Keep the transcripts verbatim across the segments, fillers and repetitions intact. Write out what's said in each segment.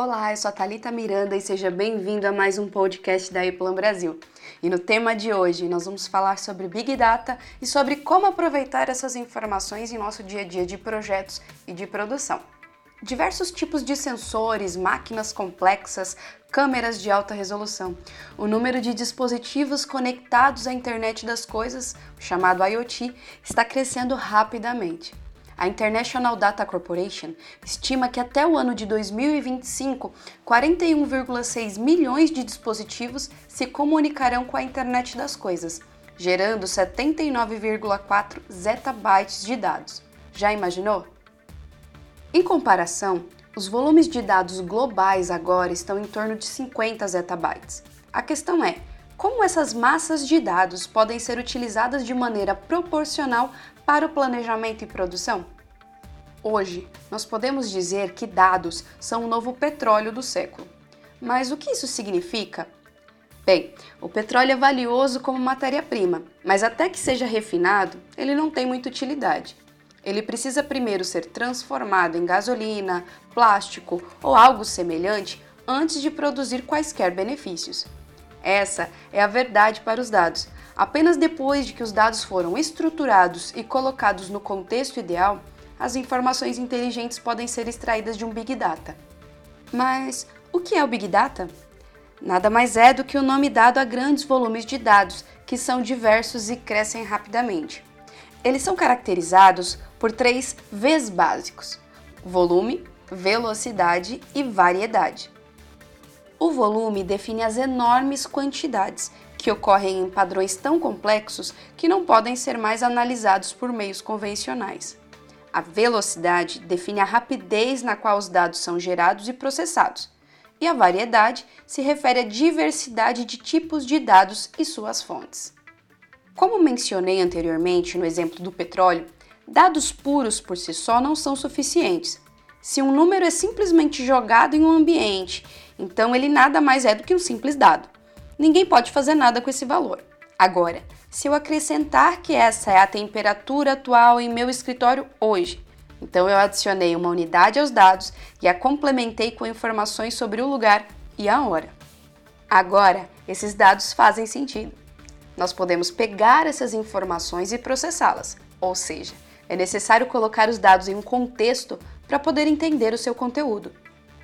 Olá, eu sou a Thalita Miranda e seja bem-vindo a mais um podcast da Eplan Brasil. E no tema de hoje nós vamos falar sobre Big Data e sobre como aproveitar essas informações em nosso dia a dia de projetos e de produção. Diversos tipos de sensores, máquinas complexas, câmeras de alta resolução, o número de dispositivos conectados à internet das coisas, chamado IoT, está crescendo rapidamente. A International Data Corporation estima que até o ano de dois mil e vinte e cinco, quarenta e um vírgula seis milhões de dispositivos se comunicarão com a internet das coisas, gerando setenta e nove vírgula quatro zettabytes de dados. Já imaginou? Em comparação, os volumes de dados globais agora estão em torno de cinquenta zettabytes. A questão é, como essas massas de dados podem ser utilizadas de maneira proporcional para o planejamento e produção? Hoje, nós podemos dizer que dados são o novo petróleo do século. Mas o que isso significa? Bem, o petróleo é valioso como matéria-prima, mas até que seja refinado, ele não tem muita utilidade. Ele precisa primeiro ser transformado em gasolina, plástico ou algo semelhante antes de produzir quaisquer benefícios. Essa é a verdade para os dados. Apenas depois de que os dados foram estruturados e colocados no contexto ideal, as informações inteligentes podem ser extraídas de um Big Data. Mas o que é o Big Data? Nada mais é do que o nome dado a grandes volumes de dados, que são diversos e crescem rapidamente. Eles são caracterizados por três Vs básicos: volume, velocidade e variedade. O volume define as enormes quantidades que ocorrem em padrões tão complexos que não podem ser mais analisados por meios convencionais. A velocidade define a rapidez na qual os dados são gerados e processados, e a variedade se refere à diversidade de tipos de dados e suas fontes. Como mencionei anteriormente no exemplo do petróleo, dados puros por si só não são suficientes. Se um número é simplesmente jogado em um ambiente, então ele nada mais é do que um simples dado. Ninguém pode fazer nada com esse valor. Agora, se eu acrescentar que essa é a temperatura atual em meu escritório hoje, então eu adicionei uma unidade aos dados e a complementei com informações sobre o lugar e a hora. Agora, esses dados fazem sentido. Nós podemos pegar essas informações e processá-las, ou seja, é necessário colocar os dados em um contexto para poder entender o seu conteúdo.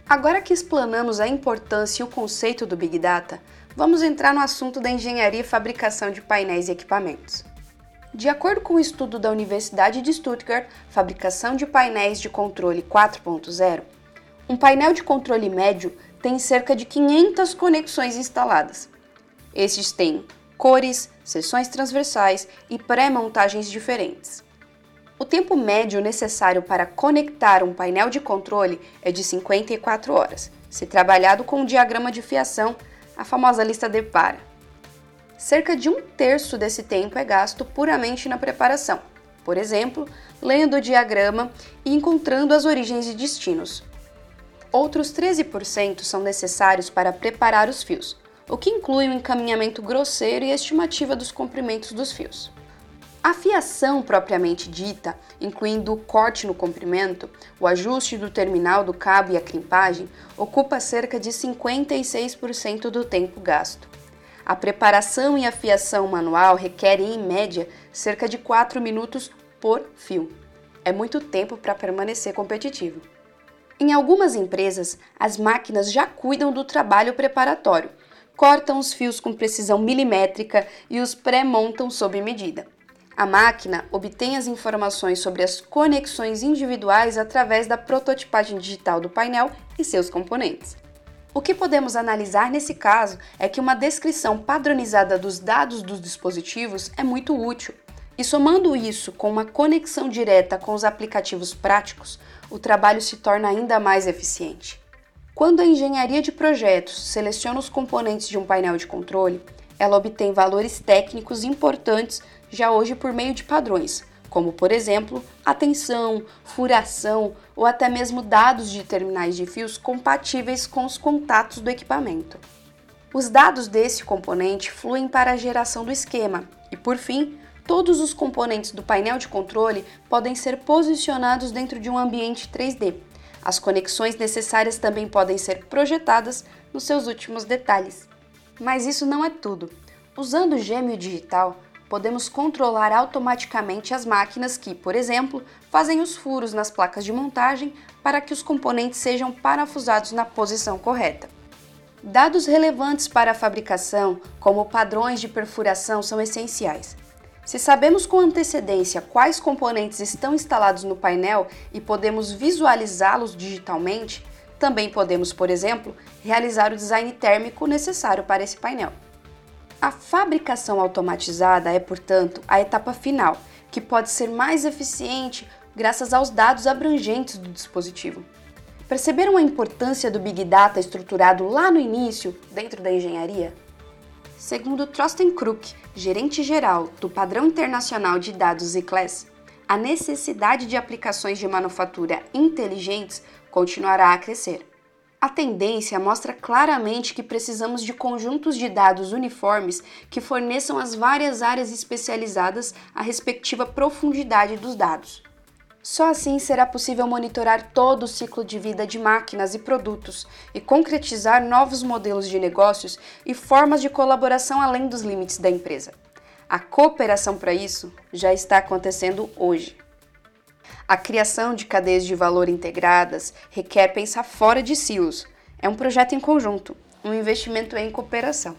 Agora que explanamos a importância e o conceito do Big Data, vamos entrar no assunto da engenharia e fabricação de painéis e equipamentos. De acordo com o estudo da Universidade de Stuttgart, Fabricação de Painéis de Controle quatro ponto zero, um painel de controle médio tem cerca de quinhentas conexões instaladas. Estes têm cores, seções transversais e pré-montagens diferentes. O tempo médio necessário para conectar um painel de controle é de cinquenta e quatro horas, se trabalhado com um diagrama de fiação, a famosa lista de Para. Cerca de um terço desse tempo é gasto puramente na preparação, por exemplo, lendo o diagrama e encontrando as origens e destinos. Outros treze por cento são necessários para preparar os fios, o que inclui o encaminhamento grosseiro e a estimativa dos comprimentos dos fios. A fiação propriamente dita, incluindo o corte no comprimento, o ajuste do terminal do cabo e a crimpagem, ocupa cerca de cinquenta e seis por cento do tempo gasto. A preparação e a fiação manual requerem, em média, cerca de quatro minutos por fio. É muito tempo para permanecer competitivo. Em algumas empresas, as máquinas já cuidam do trabalho preparatório, cortam os fios com precisão milimétrica e os pré-montam sob medida. A máquina obtém as informações sobre as conexões individuais através da prototipagem digital do painel e seus componentes. O que podemos analisar nesse caso é que uma descrição padronizada dos dados dos dispositivos é muito útil, e somando isso com uma conexão direta com os aplicativos práticos, o trabalho se torna ainda mais eficiente. Quando a engenharia de projetos seleciona os componentes de um painel de controle, ela obtém valores técnicos importantes já hoje por meio de padrões, como por exemplo, a tensão, furação ou até mesmo dados de terminais de fios compatíveis com os contatos do equipamento. Os dados desse componente fluem para a geração do esquema e, por fim, todos os componentes do painel de controle podem ser posicionados dentro de um ambiente três D, As conexões necessárias também podem ser projetadas nos seus últimos detalhes. Mas isso não é tudo. Usando o gêmeo digital, podemos controlar automaticamente as máquinas que, por exemplo, fazem os furos nas placas de montagem para que os componentes sejam parafusados na posição correta. Dados relevantes para a fabricação, como padrões de perfuração, são essenciais. Se sabemos com antecedência quais componentes estão instalados no painel e podemos visualizá-los digitalmente, também podemos, por exemplo, realizar o design térmico necessário para esse painel. A fabricação automatizada é, portanto, a etapa final, que pode ser mais eficiente graças aos dados abrangentes do dispositivo. Perceberam a importância do Big Data estruturado lá no início, dentro da engenharia? Segundo Trosten Kruk, gerente-geral do Padrão Internacional de Dados e C L A S, a necessidade de aplicações de manufatura inteligentes continuará a crescer. A tendência mostra claramente que precisamos de conjuntos de dados uniformes que forneçam às várias áreas especializadas a respectiva profundidade dos dados. Só assim será possível monitorar todo o ciclo de vida de máquinas e produtos e concretizar novos modelos de negócios e formas de colaboração além dos limites da empresa. A cooperação para isso já está acontecendo hoje. A criação de cadeias de valor integradas requer pensar fora de silos. É um projeto em conjunto, um investimento em cooperação.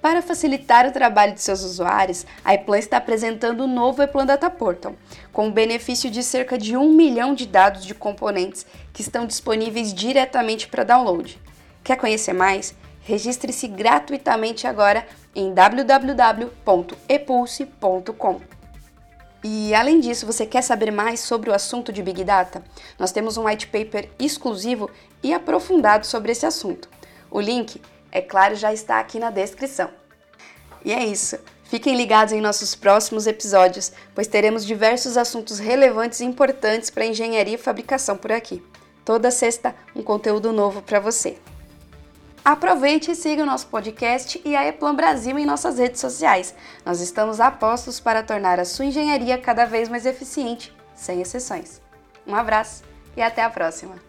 Para facilitar o trabalho de seus usuários, a Eplan está apresentando o novo Eplan Data Portal, com o benefício de cerca de um milhão de dados de componentes que estão disponíveis diretamente para download. Quer conhecer mais? Registre-se gratuitamente agora em w w w ponto e pulse ponto com. E, além disso, você quer saber mais sobre o assunto de Big Data? Nós temos um white paper exclusivo e aprofundado sobre esse assunto. O link, é claro, já está aqui na descrição. E é isso. Fiquem ligados em nossos próximos episódios, pois teremos diversos assuntos relevantes e importantes para a engenharia e fabricação por aqui. Toda sexta, um conteúdo novo para você. Aproveite e siga o nosso podcast e a Eplan Brasil em nossas redes sociais. Nós estamos a postos para tornar a sua engenharia cada vez mais eficiente, sem exceções. Um abraço e até a próxima!